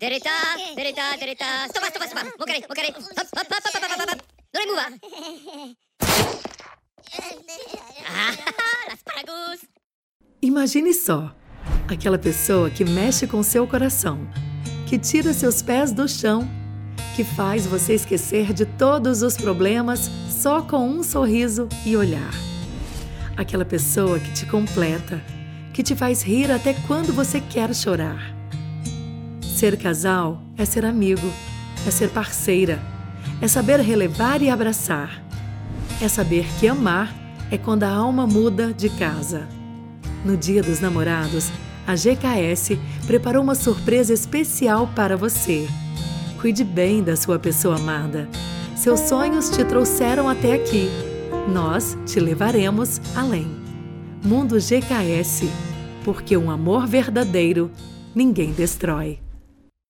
デレタデレタデレタストバストバストバもうかれもうかれパッパッパッパッパッパッドレムーバーImagine só, aquela pessoa que mexe com seu coração, que tira seus pés do chão, que faz você esquecer de todos os problemas só com um sorriso e olhar. Aquela pessoa que te completa, que te faz rir até quando você quer chorar. Ser casal é ser amigo, é ser parceira, é saber relevar e abraçar. É saber que amar é quando a alma muda de casa. No Dia dos Namorados, a GKS preparou uma surpresa especial para você. Cuide bem da sua pessoa amada. Seus sonhos te trouxeram até aqui. Nós te levaremos além. Mundo GKS, porque um amor verdadeiro ninguém destrói.